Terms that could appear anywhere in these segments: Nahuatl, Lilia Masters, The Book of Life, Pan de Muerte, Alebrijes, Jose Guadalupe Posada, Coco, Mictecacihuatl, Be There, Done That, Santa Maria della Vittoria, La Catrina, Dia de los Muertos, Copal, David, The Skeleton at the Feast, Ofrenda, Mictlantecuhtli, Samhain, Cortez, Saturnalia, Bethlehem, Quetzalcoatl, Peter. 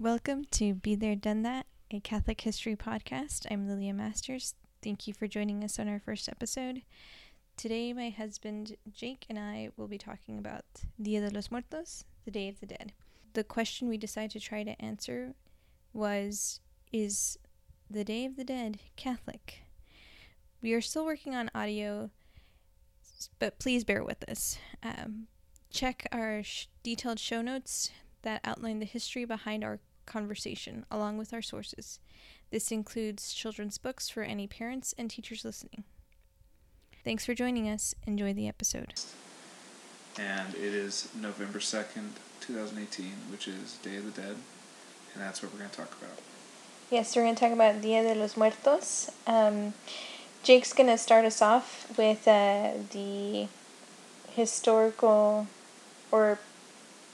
Welcome to Be There, Done That, a Catholic history podcast. I'm Lilia Masters. Thank you for joining us on our first episode. Today, my husband Jake and I will be talking about Dia de los Muertos, the Day of the Dead. The question we decided to try to answer was, is the Day of the Dead Catholic? We are still working on audio, but please bear with us. Check our detailed show notes that outline the history behind our conversation, along with our sources. This includes children's books for any parents and teachers listening. Thanks for joining us. Enjoy the episode. And it is November 2nd, 2018, which is Day of the Dead, and that's what we're going to talk about. Yes, we're going to talk about Dia de los Muertos. Jake's going to start us off with the historical, or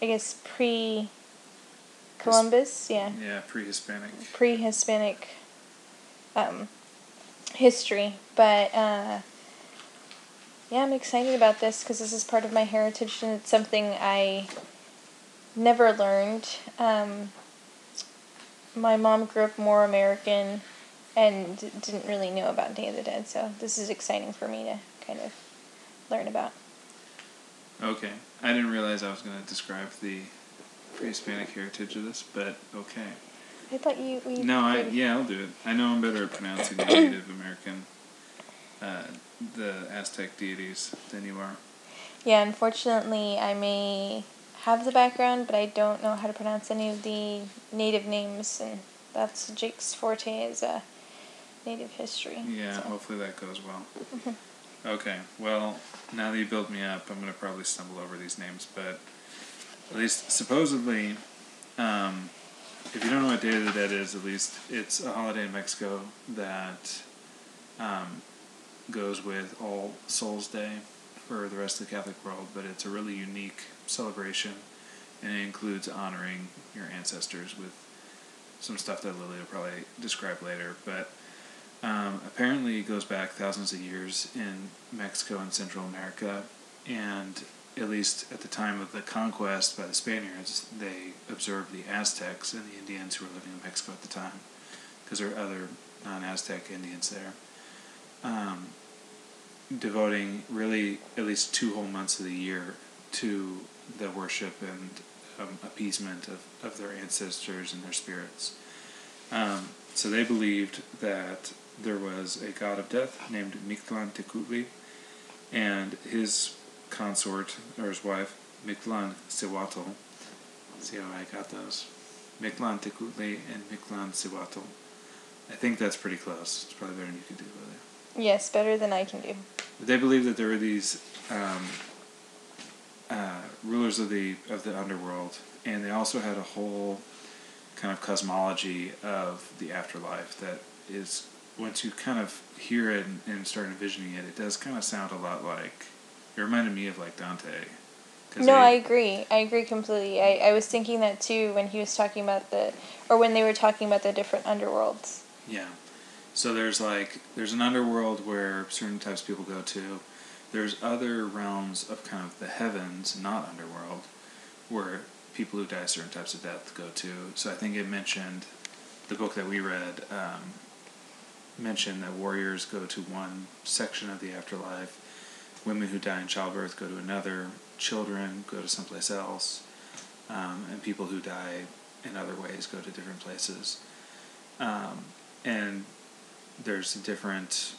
I guess pre-Columbus, yeah, pre-Hispanic history, but I'm excited about this because this is part of my heritage and it's something I never learned. My mom grew up more American and didn't really know about Day of the Dead, so this is exciting for me to kind of learn about. Okay. I didn't realize I was going to describe the pre-Hispanic heritage of this, but okay. I thought you... I'll do it. I know I'm better at pronouncing the Native American, the Aztec deities than you are. Yeah, unfortunately, I may have the background, but I don't know how to pronounce any of the Native names, and that's Jake's forte is Native history. Yeah, so. Hopefully that goes well. Mm-hmm. Okay, well, now that you build me up, I'm going to probably stumble over these names, but at least supposedly, if you don't know what Day of the Dead is, at least it's a holiday in Mexico that goes with All Souls Day for the rest of the Catholic world, but it's a really unique celebration, and it includes honoring your ancestors with some stuff that Lily will probably describe later, but... apparently it goes back thousands of years in Mexico and Central America, and at least at the time of the conquest by the Spaniards, they observed the Aztecs and the Indians who were living in Mexico at the time, because there were other non-Aztec Indians there, devoting really at least 2 whole months of the year to the worship and appeasement of their ancestors and their spirits. So they believed that there was a god of death named Mictlantecuhtli, and his consort, or his wife, Mictecacihuatl. See how I got those? Mictlantecuhtli and Mictecacihuatl. I think that's pretty close. It's probably better than you can do, really. Yes, better than I can do. But they believed that there were these rulers of the underworld, and they also had a whole kind of cosmology of the afterlife that is... Once you kind of hear it and start envisioning it, it does kind of sound a lot like... It reminded me of, like, Dante. No, I agree. I agree completely. I was thinking that, too, when he was talking about the... Or when they were talking about the different underworlds. Yeah. So there's, like... There's an underworld where certain types of people go to. There's other realms of kind of the heavens, not underworld, where people who die certain types of death go to. So I think it mentioned... The book that we read... mentioned that warriors go to one section of the afterlife, women who die in childbirth go to another, children go to someplace else, and people who die in other ways go to different places. And there's different,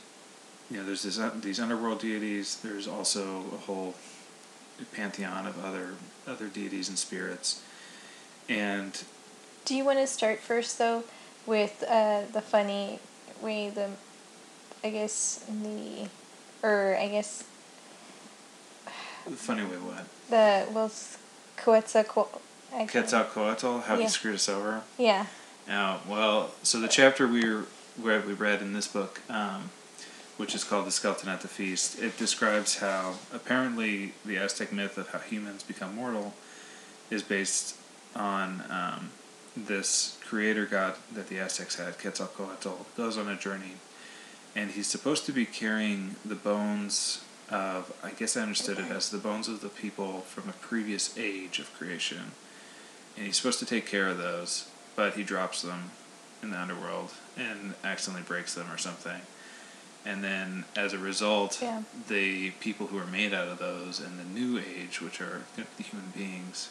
there's these underworld deities, there's also a whole pantheon of other deities and spirits. And... Do you want to start first, though, with the funny... way the funny way what? Quetzalcoatl, how he screwed us over. Yeah. Now, well, so the chapter we read in this book, which is called The Skeleton at the Feast, it describes how apparently the Aztec myth of how humans become mortal is based on this creator god that the Aztecs had, Quetzalcoatl, goes on a journey, and he's supposed to be carrying the bones of, I guess I understood it as the bones of the people from a previous age of creation, and he's supposed to take care of those but he drops them in the underworld and accidentally breaks them or something. And then, as a result, the people who are made out of those in the new age, which are the human beings,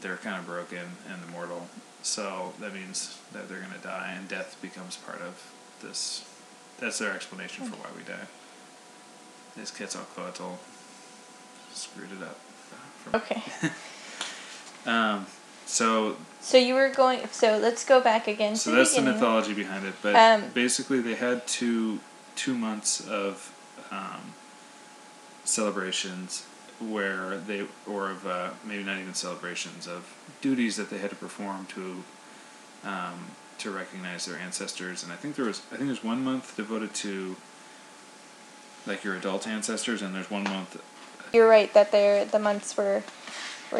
they're kind of broken and immortal. So that means that they're going to die, and death becomes part of this. That's their explanation for why we die. This Quetzalcoatl screwed it up. Okay. So you were going... So let's go back again to the beginning. So that's the mythology behind it. But basically they had two months of celebrations where they, or of maybe not even celebrations, of duties that they had to perform to recognize their ancestors. And I think there's 1 month devoted to like your adult ancestors, and there's 1 month. You're right that the months were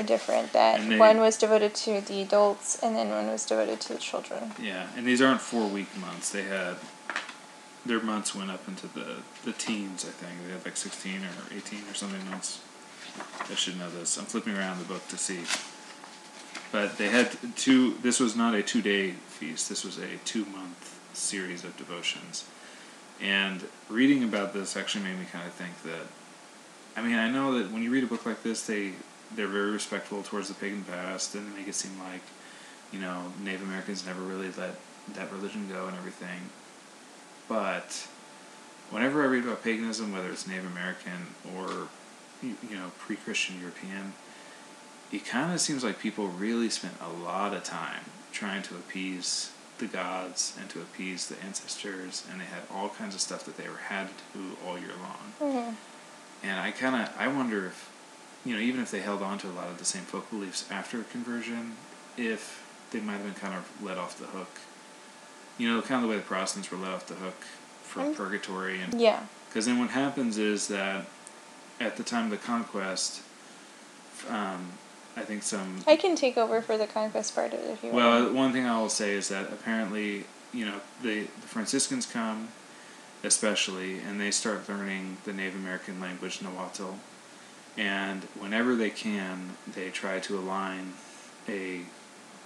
different. That one was devoted to the adults, and then one was devoted to the children. Yeah, and these aren't 4-week months. They had. Their months went up into the teens, I think. They had like 16 or 18 or something months. I should know this. I'm flipping around the book to see. But they had this was not a 2-day feast. This was a 2-month series of devotions. And reading about this actually made me kind of think that... I mean, I know that when you read a book like this, they're very respectful towards the pagan past, and they make it seem like, you know, Native Americans never really let that religion go and everything. But whenever I read about paganism, whether it's Native American or, you know, pre-Christian European, it kind of seems like people really spent a lot of time trying to appease the gods and to appease the ancestors, and they had all kinds of stuff that they had to do all year long. Mm-hmm. And I wonder if, you know, even if they held on to a lot of the same folk beliefs after conversion, if they might have been kind of let off the hook. You know, kind of the way the Protestants were let off the hook for purgatory. And, yeah. Because then what happens is that at the time of the conquest, I think some... I can take over for the conquest part of it if you want. Well, one thing I will say is that apparently, you know, the Franciscans come, especially, and they start learning the Native American language, Nahuatl. And whenever they can, they try to align a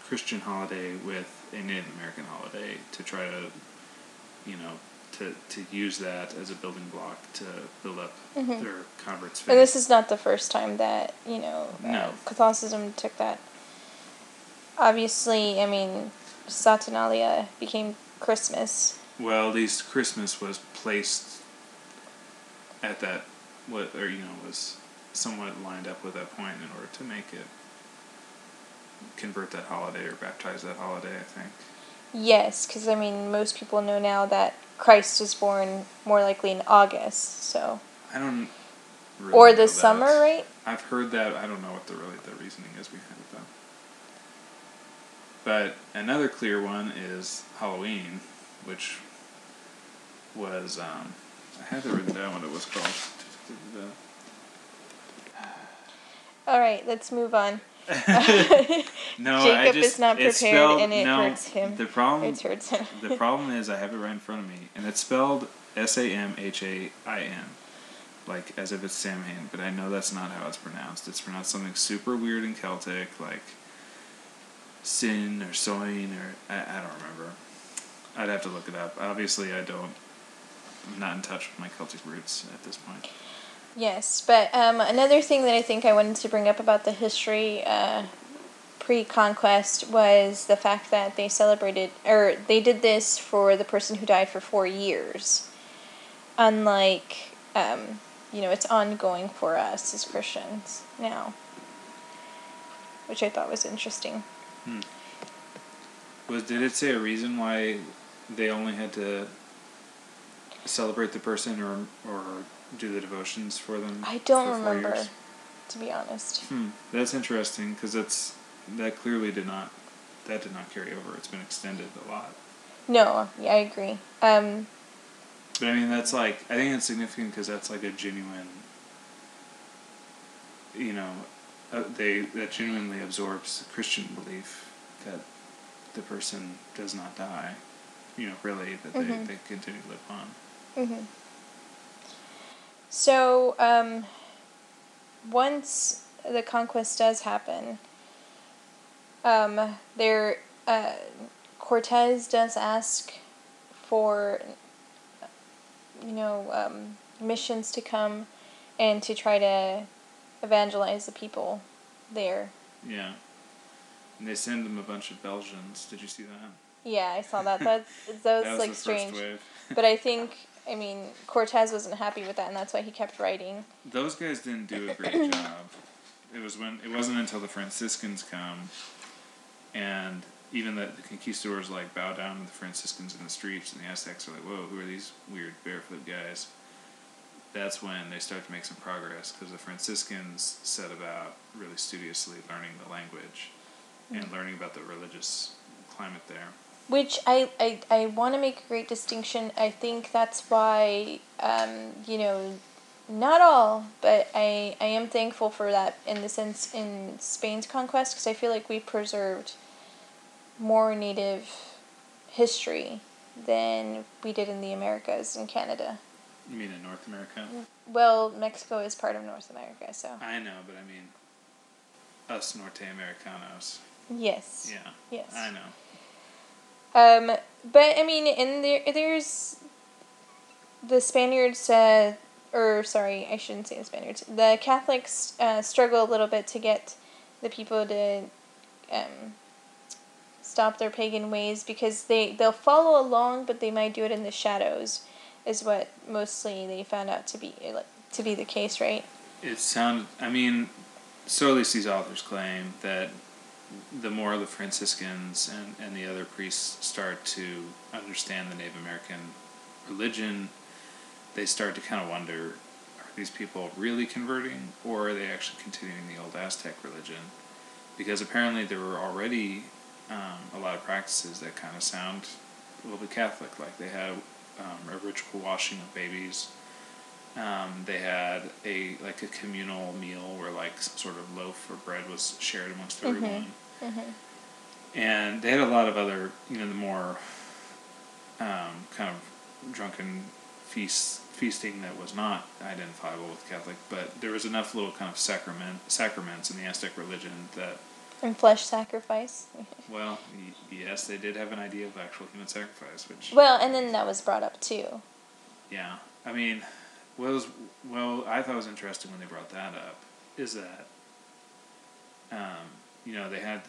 Christian holiday with a Native American holiday to try to, you know, to use that as a building block to build up their converts' faith. And this is not the first time that, you know, Catholicism took that. Obviously, I mean, Saturnalia became Christmas. Well, at least Christmas was placed at that, was somewhat lined up with that point in order to make it convert that holiday or baptize that holiday, I think. Yes, because, I mean, most people know now that Christ was born more likely in August, so... I don't really Or the summer, right? I've heard that. I don't know what the reasoning is behind it, though. But another clear one is Halloween, which was... I had it written down what it was called. Alright, let's move on. No, Jacob is not prepared, and it hurts him. The problem is I have it right in front of me, and it's spelled Samhain, like as if it's Samhain, but I know that's not how it's pronounced. It's pronounced something super weird in Celtic, like Sin or Soin, or I don't remember. I'd have to look it up. Obviously, I'm not in touch with my Celtic roots at this point. Yes, but another thing that I think I wanted to bring up about the history pre-conquest was the fact that they celebrated, or they did this for the person who died for 4 years. Unlike, you know, it's ongoing for us as Christians now, which I thought was interesting. Did it say a reason why they only had to celebrate the person or do the devotions for them? I don't remember, to be honest. That's interesting, because that clearly did not carry over. It's been extended a lot. No, yeah, I agree. But I mean, that's like, I think it's significant because that's like a genuine, you know, that genuinely absorbs the Christian belief that the person does not die, you know, really, that they continue to live on. Mm-hmm. So, once the conquest does happen, there Cortez does ask for, missions to come and to try to evangelize the people there. Yeah. And they send them a bunch of Belgians. Did you see that? Yeah, I saw that. That was like strange. But I think, Cortez wasn't happy with that, and that's why he kept writing. Those guys didn't do a great job. It wasn't until the Franciscans come, and even the conquistadors bow down to the Franciscans in the streets, and the Aztecs are like, whoa, who are these weird barefoot guys? That's when they start to make some progress, because the Franciscans set about really studiously learning the language and learning about the religious climate there. Which I want to make a great distinction. I think that's why, not all, but I am thankful for that in the sense in Spain's conquest, because I feel like we preserved more native history than we did in the Americas and Canada. You mean in North America? Well, Mexico is part of North America, so. I know, but us Norte Americanos. Yes. Yeah. Yes. I know. But in there's the Spaniards, I shouldn't say the Spaniards. The Catholics struggle a little bit to get the people to stop their pagan ways, because they'll follow along, but they might do it in the shadows, is what mostly they found out to be the case, right? It sounded. So at least these authors claim that. The more the Franciscans and the other priests start to understand the Native American religion, they start to kind of wonder, are these people really converting, or are they actually continuing the old Aztec religion? Because apparently there were already a lot of practices that kind of sound a little bit Catholic. Like they had a ritual washing of babies. They had a communal meal where some sort of loaf or bread was shared amongst everyone. Mm-hmm. And they had a lot of other, the more kind of drunken feasting that was not identifiable with Catholic, but there was enough little kind of sacraments in the Aztec religion that... And flesh sacrifice. Well, yes, they did have an idea of actual human sacrifice, which... Well, and then that was brought up, too. Yeah, I thought it was interesting when they brought that up, is that, they had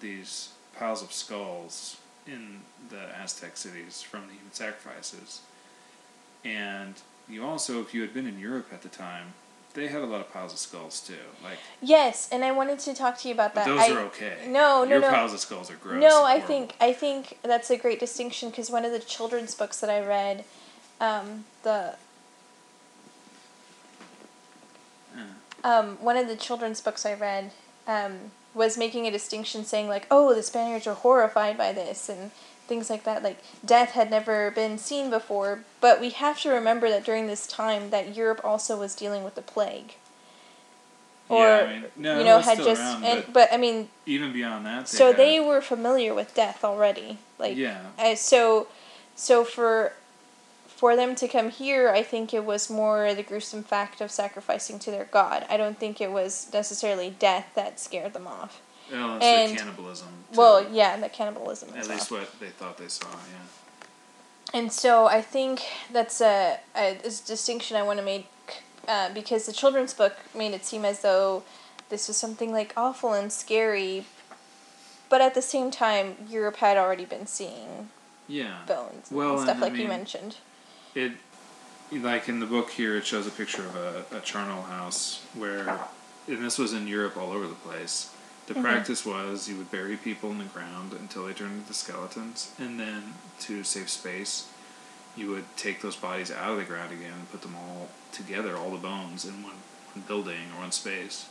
these piles of skulls in the Aztec cities from the human sacrifices. And you also, if you had been in Europe at the time, they had a lot of piles of skulls too. Yes, and I wanted to talk to you about that. But those are okay. No. Your piles of skulls are gross. No, I think that's a great distinction, because one of the children's books that I read, one of the children's books I read was making a distinction saying, the Spaniards were horrified by this and things like that. Death had never been seen before. But we have to remember that during this time that Europe also was dealing with the plague. Even beyond that. They were familiar with death already. So for them to come here, I think it was more the gruesome fact of sacrificing to their god. I don't think it was necessarily death that scared them off. Well, it's the cannibalism. The cannibalism. At least what they thought they saw, yeah. And so I think that's a distinction I want to make because the children's book made it seem as though this was something awful and scary, but at the same time, Europe had already been seeing bones and stuff you mentioned. It, in the book here, it shows a picture of a charnel house where, and this was in Europe all over the place, the practice was you would bury people in the ground until they turned into skeletons, and then to save space, you would take those bodies out of the ground again and put them all together, all the bones, in one building or one space.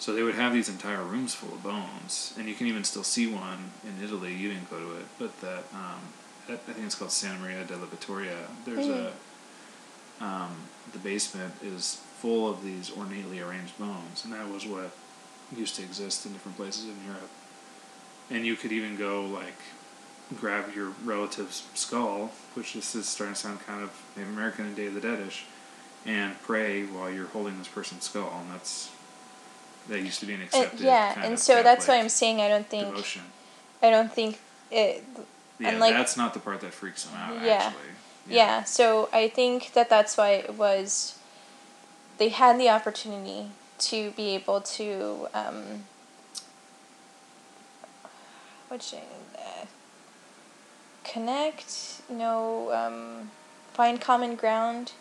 So they would have these entire rooms full of bones, and you can even still see one in Italy. You didn't go to it, but that... I think it's called Santa Maria della Vittoria. There's the basement is full of these ornately arranged bones, and that was what used to exist in different places in Europe. And you could even go, grab your relative's skull, which this is starting to sound kind of Native American and Day of the Dead-ish, and pray while you're holding this person's skull, and that used to be an accepted kind of Catholic devotion. That's why I'm saying I don't think... I don't think it... Yeah, and like, that's not the part that freaks them out, actually. Yeah, so I think that that's why it was... They had the opportunity to be able to... connect, find common ground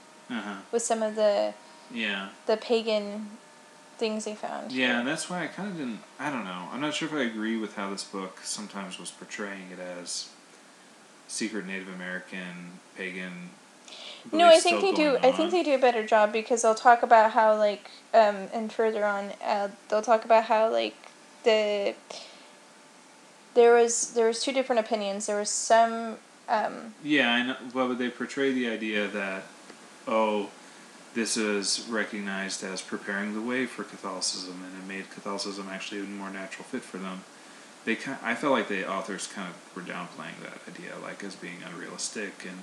with some of the pagan things they found. Yeah, and that's why I kind of didn't... I don't know. I'm not sure if I agree with how this book sometimes was portraying it as... secret Native American, pagan... No, I think they do. I think they do a better job because they'll talk about how, like, and further on, they'll talk about how, like, there was two different opinions. There was some... Yeah, I know. Well, but they portray the idea that, this is recognized as preparing the way for Catholicism, and it made Catholicism actually a more natural fit for them. I felt like the authors kind of were downplaying that idea, like, as being unrealistic and...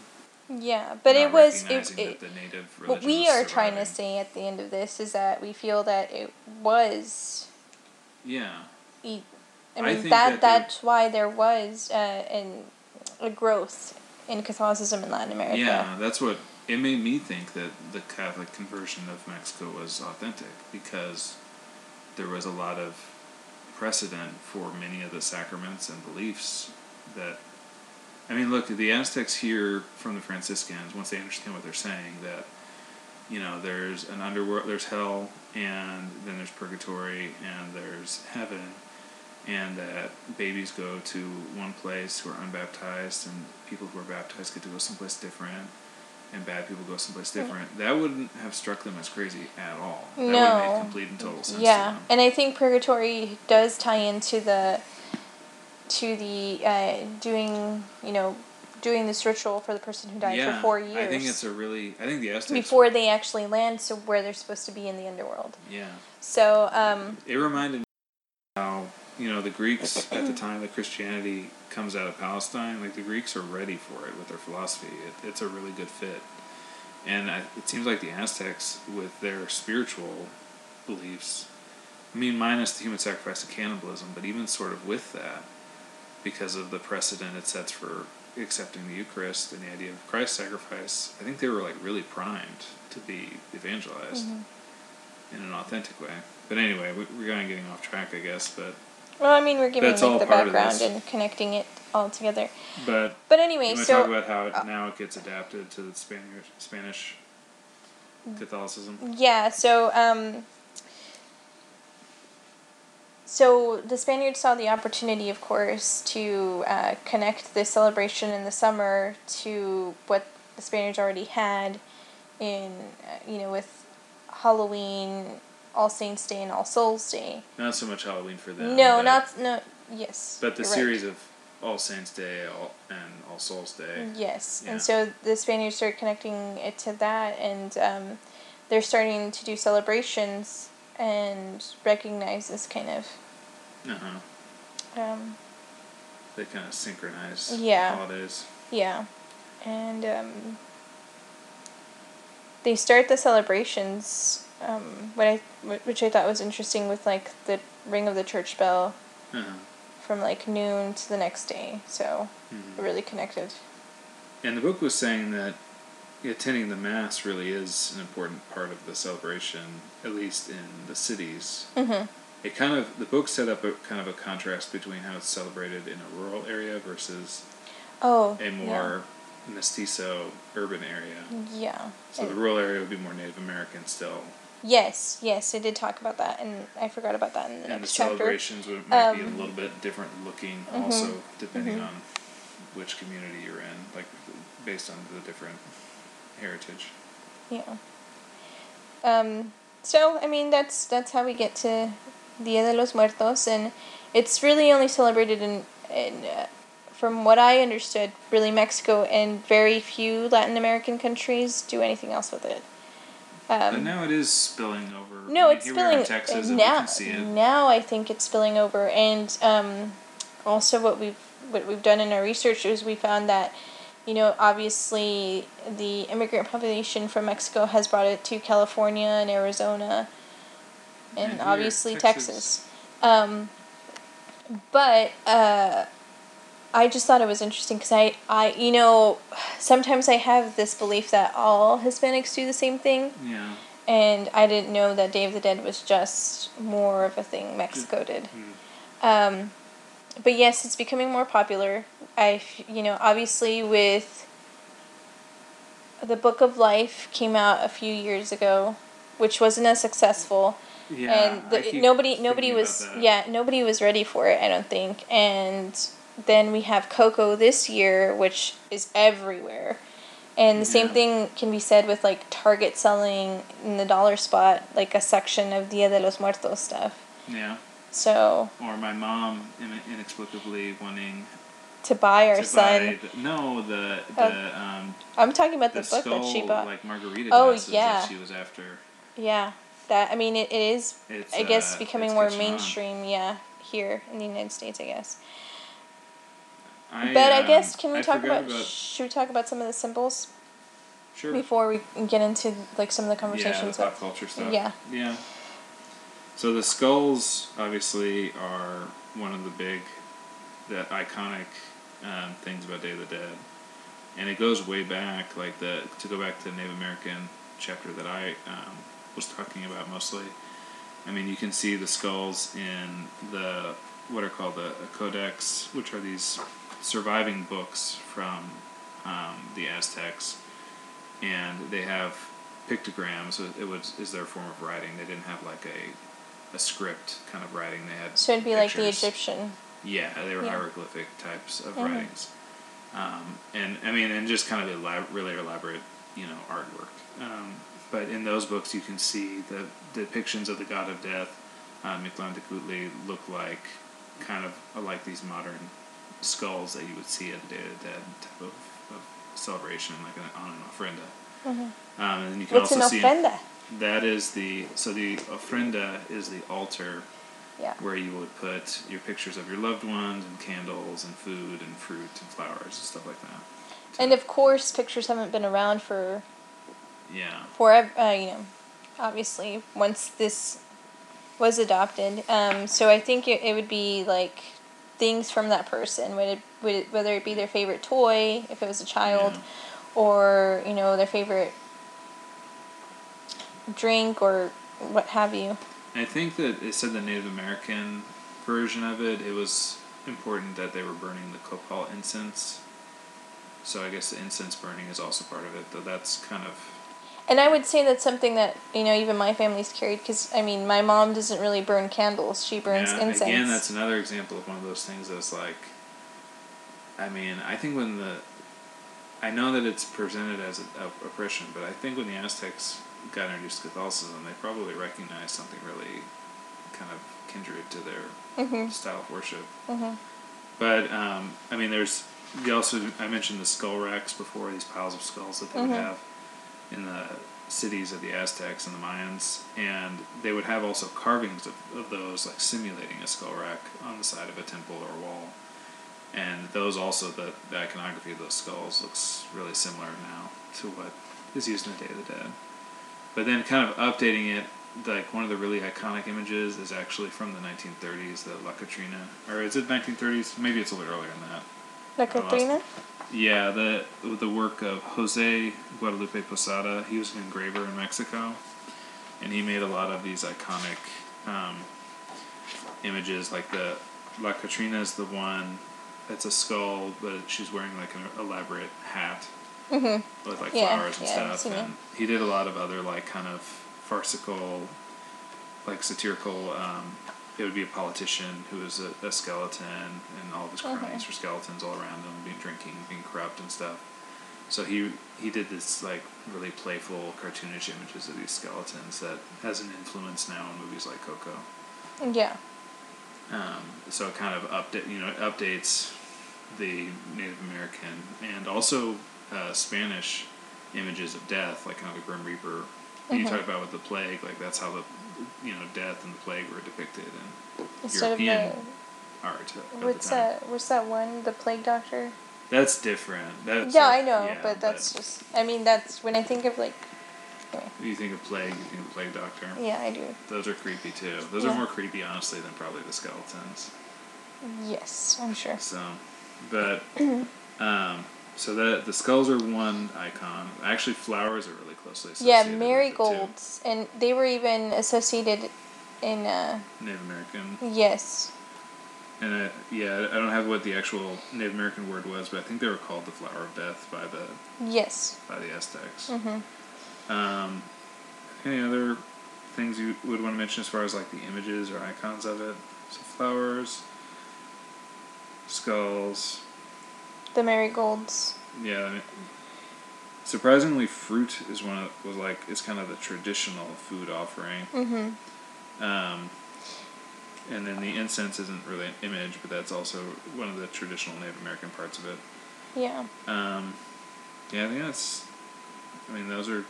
Yeah, but it was... It, that the native religion what we are surviving. Trying to say at the end of this is that we feel that it was... Yeah. That's why there was a growth in Catholicism in Latin America. Yeah, that's what... It made me think that the Catholic conversion of Mexico was authentic, because there was a lot of... precedent for many of the sacraments and beliefs that... I mean, look, the Aztecs hear from the Franciscans, once they understand what they're saying, that, there's an underworld, there's hell, and then there's purgatory, and there's heaven, and that babies go to one place who are unbaptized, and people who are baptized get to go someplace different, and bad people go someplace different. That wouldn't have struck them as crazy at all. No. That would have made complete and total sense to them. And I think purgatory does tie into the doing this ritual for the person who died for 4 years. I think it's I think the Aztecs... Before they actually land, so where they're supposed to be in the underworld. Yeah. So, it reminded me how, the Greeks at the time that Christianity comes out of Palestine, like, the Greeks are ready for it with their philosophy. It's a really good fit. And it seems like the Aztecs, with their spiritual beliefs, I mean, minus the human sacrifice of cannibalism, but even sort of with that, because of the precedent it sets for accepting the Eucharist and the idea of Christ's sacrifice, I think they were, like, really primed to be evangelized in an authentic way. But anyway, we're kind of getting off track, I guess, but... Well, I mean, we're giving the background and connecting it all together. But anyway, so... You want to talk about how it gets adapted to the Spanish Catholicism? Yeah, so... So the Spaniards saw the opportunity, of course, to connect this celebration in the summer to what the Spaniards already had in, with Halloween... All Saints' Day and All Souls' Day. Not so much Halloween for them. Yes. But the series of All Saints' Day and All Souls' Day. Yes, yeah. And so the Spaniards started connecting it to that, and they're starting to do celebrations and recognize this kind of... They kind of synchronize holidays. Yeah, and they start the celebrations... which I thought was interesting with, like, the ring of the church bell from, like, noon to the next day. So, really connected. And the book was saying that attending the Mass really is an important part of the celebration, at least in the cities. It kind of... The book set up a kind of a contrast between how it's celebrated in a rural area versus a more... mestizo urban area. Yeah. So the rural area would be more Native American still. Yes, I did talk about that, and I forgot about that in the next chapter. And the celebrations might be a little bit different looking, also, depending on which community you're in, like, based on the different heritage. Yeah. So, I mean, that's how we get to Dia de los Muertos, and it's really only celebrated in from what I understood, really Mexico and very few Latin American countries do anything else with it. But now it is spilling over. No, it's spilling over in Texas, and we can see it. Now I think it's spilling over, and also what we've done in our research is we found that, obviously the immigrant population from Mexico has brought it to California and Arizona, and obviously Texas. But I just thought it was interesting because I sometimes I have this belief that all Hispanics do the same thing. Yeah. And I didn't know that Day of the Dead was just more of a thing Mexico did. Mm. But yes, it's becoming more popular. Obviously with The Book of Life came out a few years ago, which wasn't as successful. Yeah, and nobody was ready for it, I don't think. And then we have Coco this year, which is everywhere. And the same thing can be said with like Target selling in the dollar spot, like a section of Dia de los Muertos stuff. Yeah. So. Or my mom inexplicably wanting to buy our son. I'm talking about the book that she bought. Like margarita glasses that she was after. Yeah. That, I mean, it's becoming more mainstream, here in the United States, I guess. Should we talk about some of the symbols? Sure. Before we get into, like, some of the conversations. Yeah, the pop culture stuff. Yeah. Yeah. So the skulls, obviously, are one of the big, iconic things about Day of the Dead. And it goes way back, like, to go back to the Native American chapter that I was talking about mostly. I mean, you can see the skulls in the, what are called the codex, which are these surviving books from the Aztecs, and they have pictograms. It was their form of writing. They didn't have like a script kind of writing. They had, so it'd be pictures, like the Egyptian. Yeah, they were hieroglyphic types of writings, and just kind of really elaborate, artwork. But in those books, you can see the depictions of the god of death, Mictlantecuhtli, look like kind of like these modern skulls that you would see at the Day of the Dead type of celebration, like on an ofrenda. Mm-hmm. And then you can also see ofrenda? That is the ofrenda is the altar where you would put your pictures of your loved ones and candles and food and fruit and flowers and stuff like that. So, and of course, pictures haven't been around for forever. Obviously, once this was adopted, so I think it would be like things from that person, whether it be their favorite toy if it was a child, or their favorite drink or what have you. I think that it said the Native American version of it was important that they were burning the copal incense, so I guess the incense burning is also part of it, though that's kind of. And I would say that's something that, even my family's carried, because, my mom doesn't really burn candles. She burns incense. Again, that's another example of one of those things that's like, I think when I know that it's presented as oppression, but I think when the Aztecs got introduced to Catholicism, they probably recognized something really kind of kindred to their style of worship. Mm-hmm. But, there's, I mentioned the skull racks before, these piles of skulls that they would have in the cities of the Aztecs and the Mayans, and they would have also carvings of those, like simulating a skull rack on the side of a temple or a wall, and those also, the iconography of those skulls looks really similar now to what is used in the Day of the Dead. But then kind of updating it, like one of the really iconic images is actually from the 1930s, the La Catrina, or is it 1930s? Maybe it's a little earlier than that. La Catrina? Yeah, the work of Jose Guadalupe Posada. He was an engraver in Mexico, and he made a lot of these iconic images. Like the La Catrina is the one that's a skull, but she's wearing like an elaborate hat with like flowers and stuff. And he did a lot of other like kind of farcical, like satirical. It would be a politician who was a skeleton, and all of his cronies were skeletons all around him, being corrupt and stuff. So he did this like really playful, cartoonish images of these skeletons that has an influence now in movies like Coco. Yeah. So it kind of updates the Native American and also Spanish images of death, like kind of the Grim Reaper. You talk about with the plague, like that's how the death and the plague were depicted in European art. What's that one? The Plague Doctor? That's different. That's when I think of like. Anyway. You think of plague, you think of Plague Doctor. Yeah, I do. Those are creepy too. Those are more creepy, honestly, than probably the skeletons. Yes, I'm sure. So, But so that the skulls are one icon. Actually, flowers are really closely associated. Yeah, marigolds, with it too. And they were even associated in Native American. Yes. And yeah, I don't have what the actual Native American word was, but I think they were called the Flower of Death by the by the Aztecs. Mm-hmm. Any other things you would want to mention as far as like the images or icons of it? So flowers, skulls, the marigolds. Yeah, I mean, surprisingly, fruit is it's kind of the traditional food offering. Mm-hmm. And then the incense isn't really an image, but that's also one of the traditional Native American parts of it. Yeah. Yeah, I think that's... I mean, those are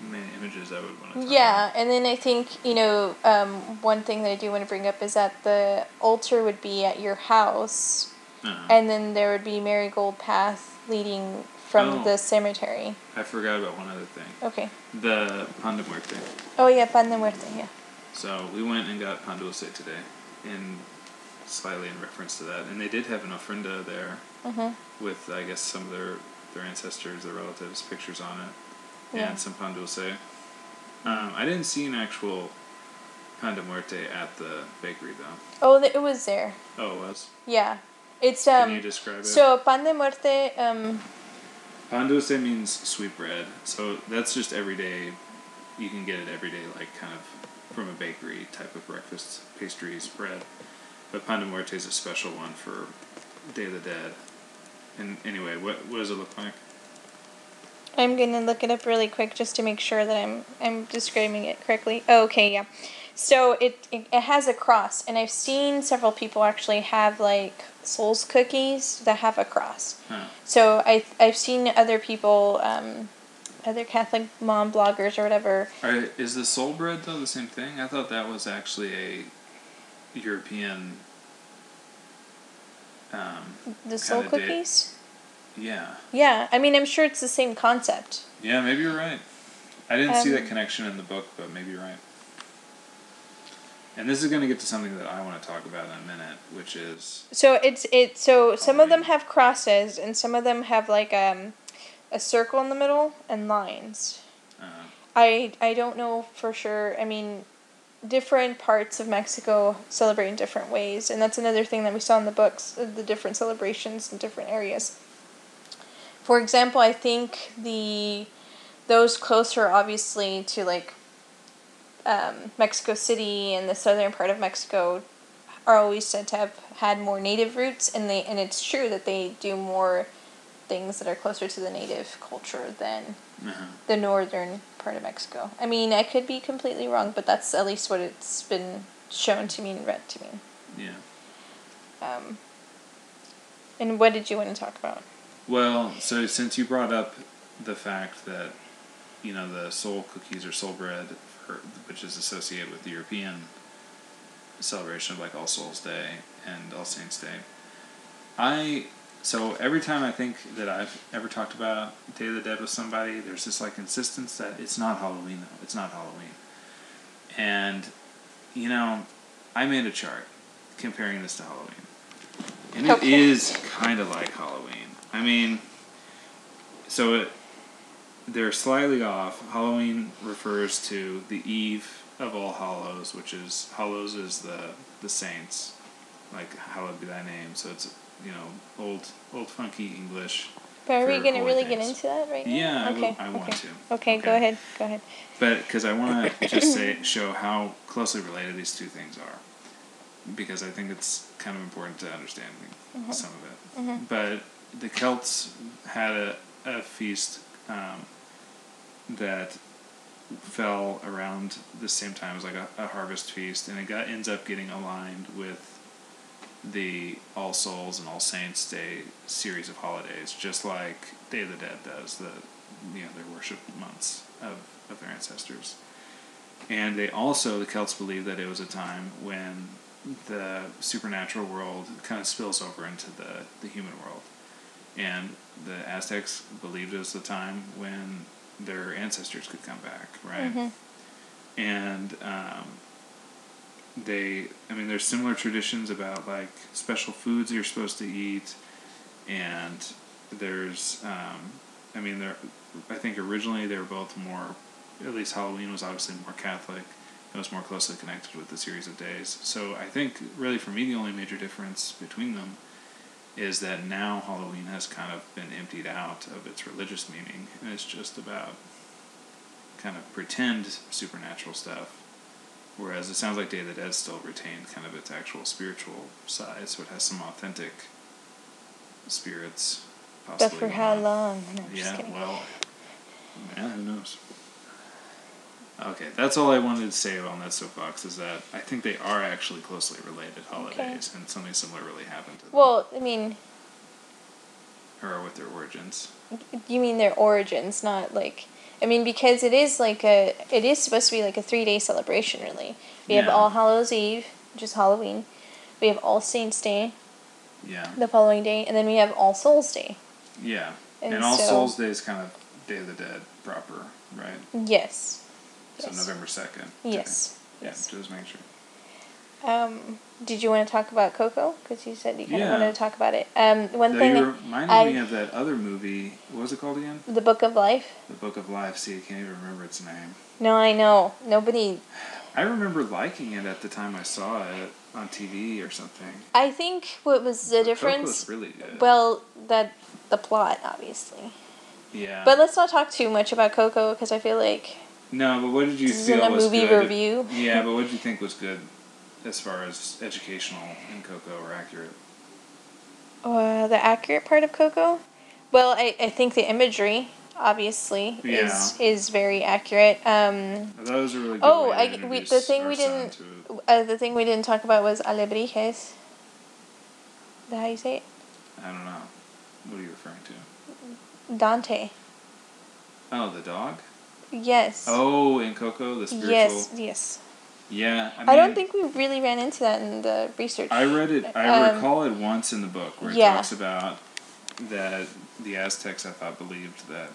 the main images I would want to talk about. Yeah, and then I think, one thing that I do want to bring up is that the altar would be at your house, and then there would be a marigold path leading from the cemetery. I forgot about one other thing. Okay. The Pan de Muerte. Oh, yeah, Pan de Muerte, yeah. So we went and got pan dulce today, and slightly in reference to that. And they did have an ofrenda there with, I guess, some of their ancestors, their relatives, pictures on it, and some pan dulce. I didn't see an actual pan de muerte at the bakery, though. Oh, it was there. Oh, it was? Yeah. It's, can you describe it? So pan de muerte... Pan dulce means sweet bread. So that's just everyday. You can get it everyday, like, kind of... from a bakery type of breakfast, pastries, bread. But Pan de Muerte is a special one for Day of the Dead. And anyway, what does it look like? I'm going to look it up really quick just to make sure that I'm describing it correctly. Oh, okay, yeah. So it has a cross, and I've seen several people actually have, like, Souls cookies that have a cross. Huh. So I've seen other people... other Catholic mom bloggers or whatever. Is the soul bread, though, the same thing? I thought that was actually a European... the soul cookies? Yeah. Yeah, I mean, I'm sure it's the same concept. Yeah, maybe you're right. I didn't see that connection in the book, but maybe you're right. And this is going to get to something that I want to talk about in a minute, which is... So, so some of them have crosses, and some of them have, like, a circle in the middle and lines. I don't know for sure. I mean, different parts of Mexico celebrate in different ways, and that's another thing that we saw in the books, the different celebrations in different areas. For example, I think those closer, obviously, to like Mexico City and the southern part of Mexico are always said to have had more native roots, and it's true that they do more things that are closer to the native culture than the northern part of Mexico. I mean, I could be completely wrong, but that's at least what it's been shown to me and read to me. Yeah. And what did you want to talk about? Well, so since you brought up the fact that, the soul cookies or soul bread, which is associated with the European celebration of, like, All Souls Day and All Saints Day, So every time I think that I've ever talked about Day of the Dead with somebody, there's this, like, insistence that it's not Halloween, though. It's not Halloween. And, I made a chart comparing this to Halloween. And it is kind of like Halloween. I mean, so they're slightly off. Halloween refers to the eve of All Hallows, which is... Hallows is the saints. Like, hallowed be thy name. So it's... old funky English. But are we going to really get into that right now? Yeah, okay. I want to. Okay, go ahead. But because I want to just show how closely related these two things are. Because I think it's kind of important to understand some of it. Mm-hmm. But the Celts had a feast that fell around the same time as, like, a harvest feast. And it ends up getting aligned with the All Souls and All Saints Day series of holidays, just like Day of the Dead does, their worship months of their ancestors. And the Celts believed that it was a time when the supernatural world kind of spills over into the human world. And the Aztecs believed it was the time when their ancestors could come back, right? Mm-hmm. And there's similar traditions about like special foods you're supposed to eat, and there's I think originally they were both more, at least Halloween was obviously more Catholic. It was more closely connected with the series of days. So I think really for me the only major difference between them is that now Halloween has kind of been emptied out of its religious meaning, and it's just about kind of pretend supernatural stuff. Whereas it sounds like Day of the Dead still retained kind of its actual spiritual side, so it has some authentic spirits. Possibly. But for how long? No, yeah, well, yeah, who knows? Okay, that's all I wanted to say on that soapbox, is that I think they are actually closely related holidays, okay. And something similar really happened to them. Well, I mean... Or with their origins. You mean their origins, not like... I mean, because it is like a... It is supposed to be like a 3-day celebration, really. We have All Hallows' Eve, which is Halloween. We have All Saints' Day. Yeah. The following day. And then we have All Souls' Day. Yeah. And All Souls' Day is kind of Day of the Dead proper, right? Yes. So November 2nd. Yes. Okay. Yes. Yeah, just make sure. Did you want to talk about Coco? Because you said you kind of wanted to talk about it. You reminded me of that other movie. What was it called again? The Book of Life. The Book of Life. See, I can't even remember its name. No, I know. Nobody... I remember liking it at the time I saw it on TV or something. I think what was the difference... Coco's really good. Well, the plot, obviously. Yeah. But let's not talk too much about Coco, because I feel like... No, but what did you feel was good? This is in a movie review. Yeah, but what did you think was good as far as educational in Coco or accurate? The accurate part of Coco? Well, I think the imagery, obviously, is very accurate. That was a really good the thing we didn't talk about was Alebrijes. Is that how you say it? I don't know. What are you referring to? Dante. Oh, the dog? Yes. Oh, in Coco, the spiritual... Yes. Yeah, I mean... I don't think we really ran into that in the research. I read it... I recall it once in the book where it talks about that the Aztecs, I thought, believed that...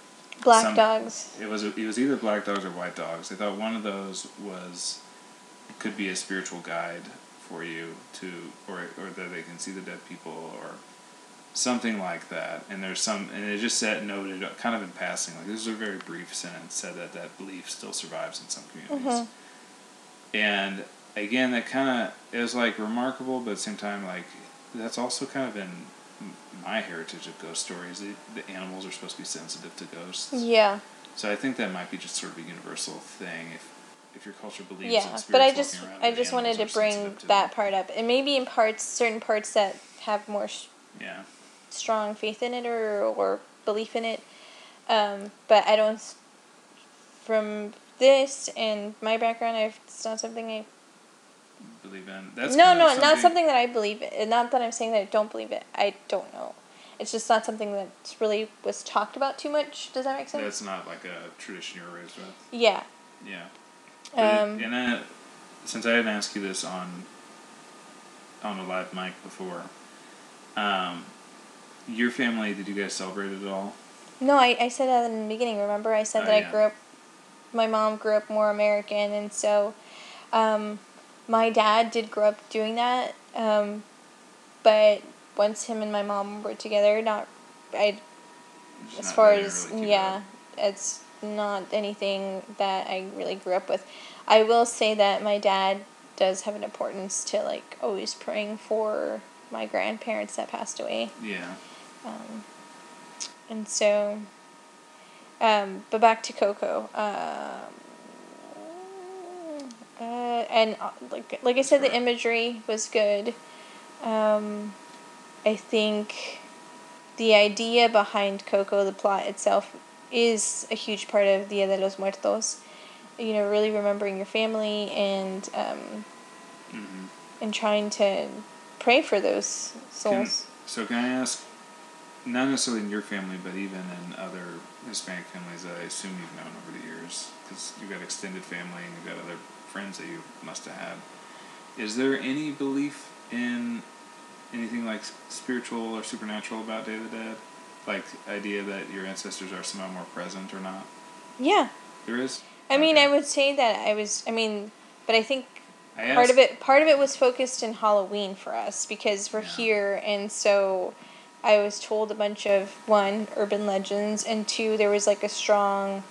Black dogs. It was either black dogs or white dogs. They thought one of those could be a spiritual guide for you to... Or that they can see the dead people or... Something like that, and there's some, and it just noted kind of in passing, like this is a very brief sentence, said that belief still survives in some communities. Mm-hmm. And again, that kind of is like remarkable, but at the same time, like that's also kind of in my heritage of ghost stories. The animals are supposed to be sensitive to ghosts. Yeah. So I think that might be just sort of a universal thing. If your culture believes in spirits, but I just wanted to bring that part up, and maybe in certain parts that have more. Strong faith in it or belief in it, but I don't. From this and my background, it's not something I believe in. Not something that I believe in. Not that I'm saying that I don't believe it. I don't know. It's just not something that really was talked about too much. Does that make sense? That's not like a tradition you were raised with. Yeah. Yeah. Since I didn't ask you this on a live mic before, your family, did you guys celebrate it at all? No, I said that in the beginning, remember? I said I grew up, my mom grew up more American, and so my dad did grow up doing that, but once him and my mom were together, it's not anything that I really grew up with. I will say that my dad does have an importance to, like, always praying for my grandparents that passed away. Yeah. And so, but back to Coco. Like I said, the imagery was good. I think the idea behind Coco, the plot itself, is a huge part of Dia de los Muertos. You know, really remembering your family and and trying to pray for those souls. Can I ask, not necessarily in your family, but even in other Hispanic families that I assume you've known over the years, because you've got extended family and you've got other friends that you must have had, is there any belief in anything like spiritual or supernatural about Day of the Dead? Like, idea that your ancestors are somehow more present or not? Yeah. There is? I mean, I would say that I was, I mean, but I think Part of it was focused in Halloween for us because we're here, and so I was told a bunch of, one, urban legends, and two, there was like a strong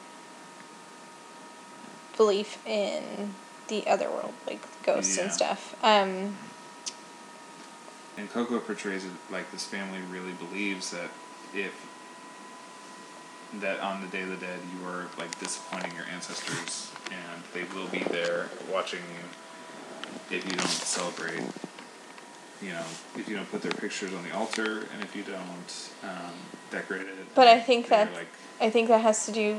belief in the other world, like ghosts and stuff. And Coco portrays it like this family really believes that that on the Day of the Dead you are like disappointing your ancestors and they will be there watching you if you don't celebrate, you know, if you don't put their pictures on the altar and if you don't decorate it. But I think that has to do.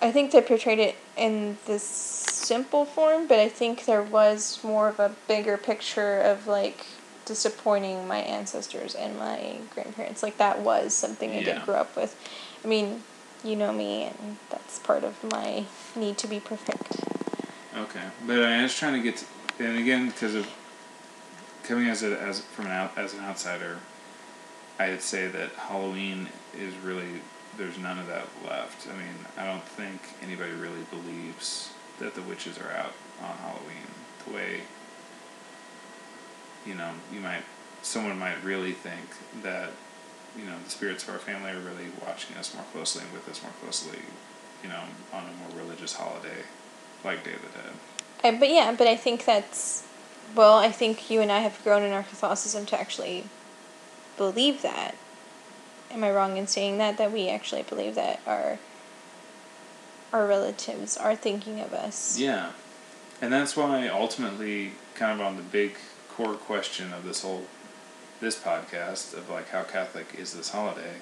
I think they portrayed it in this simple form, but I think there was more of a bigger picture of, like, disappointing my ancestors and my grandparents. Like, that was something I did grow up with. I mean, you know me, and that's part of my need to be perfect. Okay. But I was trying to get to, and again, because of coming as an outsider, I'd say that Halloween is really... There's none of that left. I mean, I don't think anybody really believes that the witches are out on Halloween the way, you know, someone might really think that, you know, the spirits of our family are really watching us more closely and with us more closely, you know, on a more religious holiday like Day of the Dead. But I think that's, well, I think you and I have grown in our Catholicism to actually believe that. Am I wrong in saying that we actually believe that our relatives are thinking of us? Yeah. And that's why ultimately kind of on the big core question of this podcast of like how Catholic is this holiday,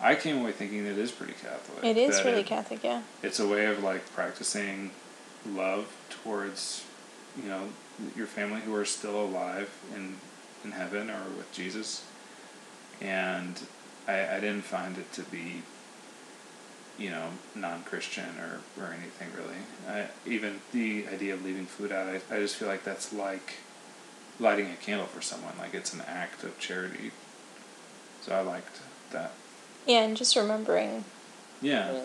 I came away thinking that it is pretty Catholic. It is really Catholic, yeah. It's a way of like practicing love towards, you know, your family who are still alive in heaven or with Jesus. And I didn't find it to be, you know, non-Christian or anything really. Even the idea of leaving food out, I just feel like that's like lighting a candle for someone. Like, it's an act of charity. So I liked that. Yeah, and just remembering. Yeah.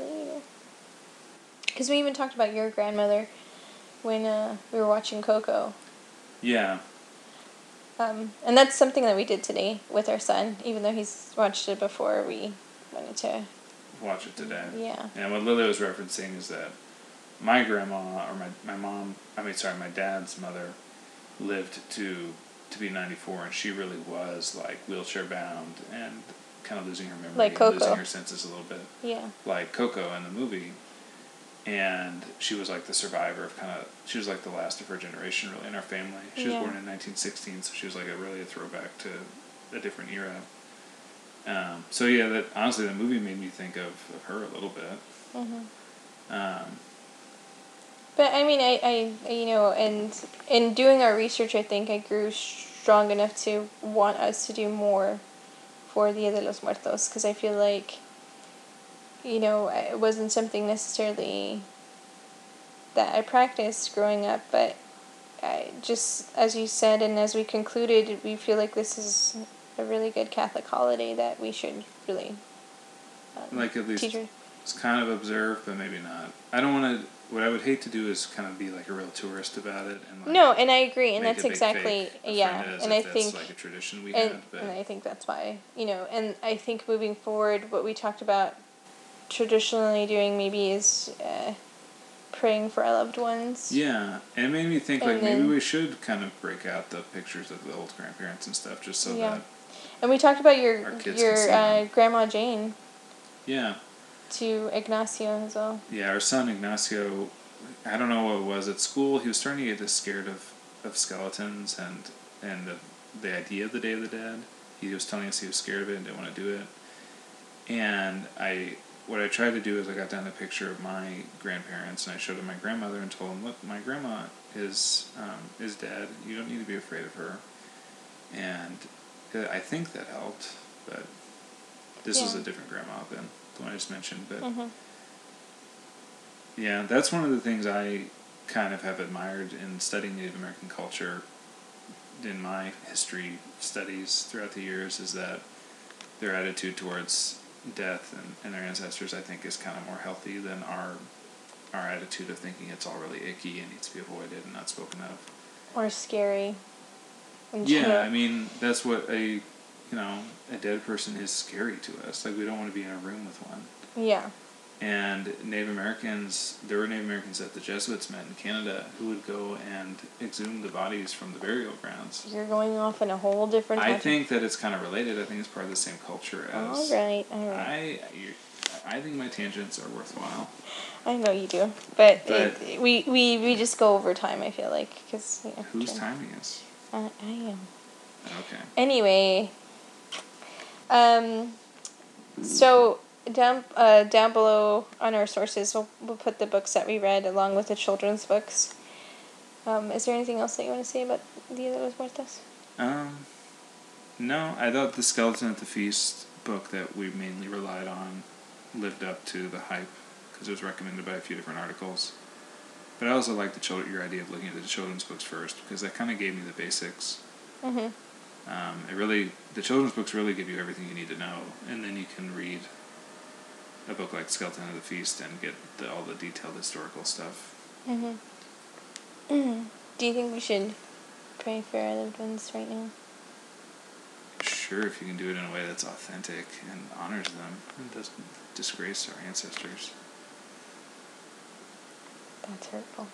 Because we even talked about your grandmother when we were watching Coco. Yeah. And that's something that we did today with our son, even though he's watched it before we wanted to... Watch it today. Yeah. And what Lily was referencing is that my grandma, or my dad's mother, lived to be 94, and she really was, like, wheelchair-bound and kind of losing her memory. Like Coco. Losing her senses a little bit. Yeah. Like Coco in the movie. And she was, like, the survivor of kind of... She was, like, the last of her generation, really, in our family. She was born in 1916, so she was, like, a throwback to a different era. Honestly, the movie made me think of her a little bit. Mm-hmm. But, I mean, I you know, and in doing our research, I think I grew strong enough to want us to do more for Dia de los Muertos, because I feel like... You know, it wasn't something necessarily that I practiced growing up, but I just, as you said and as we concluded, we feel like this is a really good Catholic holiday that we should really at least teach. It's kind of observed, but maybe not. I don't want to... What I would hate to do is kind of be like a real tourist about it. And like no, and I agree, and that's exactly... Yeah, and I think... That's like a tradition we had. But. And I think that's why, you know, and I think moving forward, what we talked about traditionally doing maybe is praying for our loved ones. Yeah, and it made me think maybe we should kind of break out the pictures of the old grandparents and stuff just so that. And we talked about your grandma Jane. Yeah. To Ignacio as well. Yeah, our son Ignacio. I don't know what it was at school. He was starting to get scared of skeletons and the idea of the Day of the Dead. He was telling us he was scared of it and didn't want to do it. And What I tried to do is I got down the picture of my grandparents and I showed it to my grandmother and told them, look, my grandma is dead. You don't need to be afraid of her. And I think that helped, but this is a different grandma than the one I just mentioned. But yeah, that's one of the things I kind of have admired in studying Native American culture in my history studies throughout the years is that their attitude towards death and their ancestors, I think, is kind of more healthy than our our attitude of thinking it's all really icky and needs to be avoided and not spoken of. Or scary. And yeah, shit. I mean, that's what a dead person is scary to us. Like, we don't want to be in a room with one. Yeah. And there were Native Americans that the Jesuits met in Canada who would go and exhume the bodies from the burial grounds. You're going off in a whole different direction. I think that it's kind of related. I think it's part of the same culture as... All right. I think my tangents are worthwhile. I know you do. But we just go over time, I feel like. Cause, yeah, whose timing is? I am. Okay. Anyway. So... Down below on our sources, we'll put the books that we read along with the children's books. Is there anything else that you want to say about Dia de los Muertos? No, I thought the Skeleton at the Feast book that we mainly relied on lived up to the hype because it was recommended by a few different articles. But I also liked your idea of looking at the children's books first because that kind of gave me the basics. Mm-hmm. The children's books really give you everything you need to know, and then you can read a book like Skeleton of the Feast and get all the detailed historical stuff. Mhm. Mhm. Do you think we should pray for our loved ones right now? Sure, if you can do it in a way that's authentic and honors them and doesn't disgrace our ancestors. That's hurtful.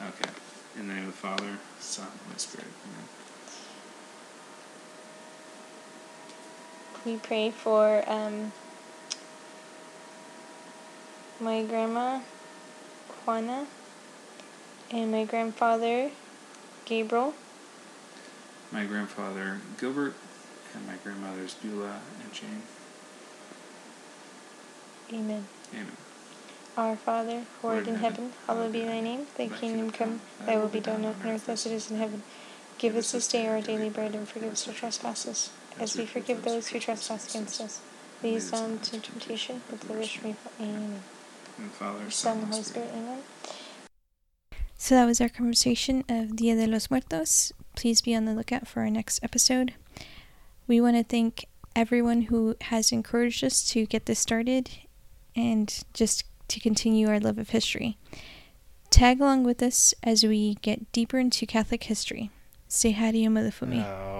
Okay. In the name of the Father, Son, and Holy Spirit. Amen. We pray for my grandma, Juana, and my grandfather, Gabriel. My grandfather, Gilbert, and my grandmothers, Beulah and Jane. Amen. Amen. Our Father, who art in heaven, hallowed be thy name. Thy kingdom come, thy will be done on earth as it is in heaven. Give us this day our daily bread and forgive us our trespasses, as we forgive those who trespass against us. Lead us not into temptation, but deliver us from evil. Amen. Father, Son, Holy Spirit. Amen. So that was our conversation of Dia de los Muertos. Please be on the lookout for our next episode. We want to thank everyone who has encouraged us to get this started and just to continue our love of history. Tag along with us as we get deeper into Catholic history. Say hi to your mother for me.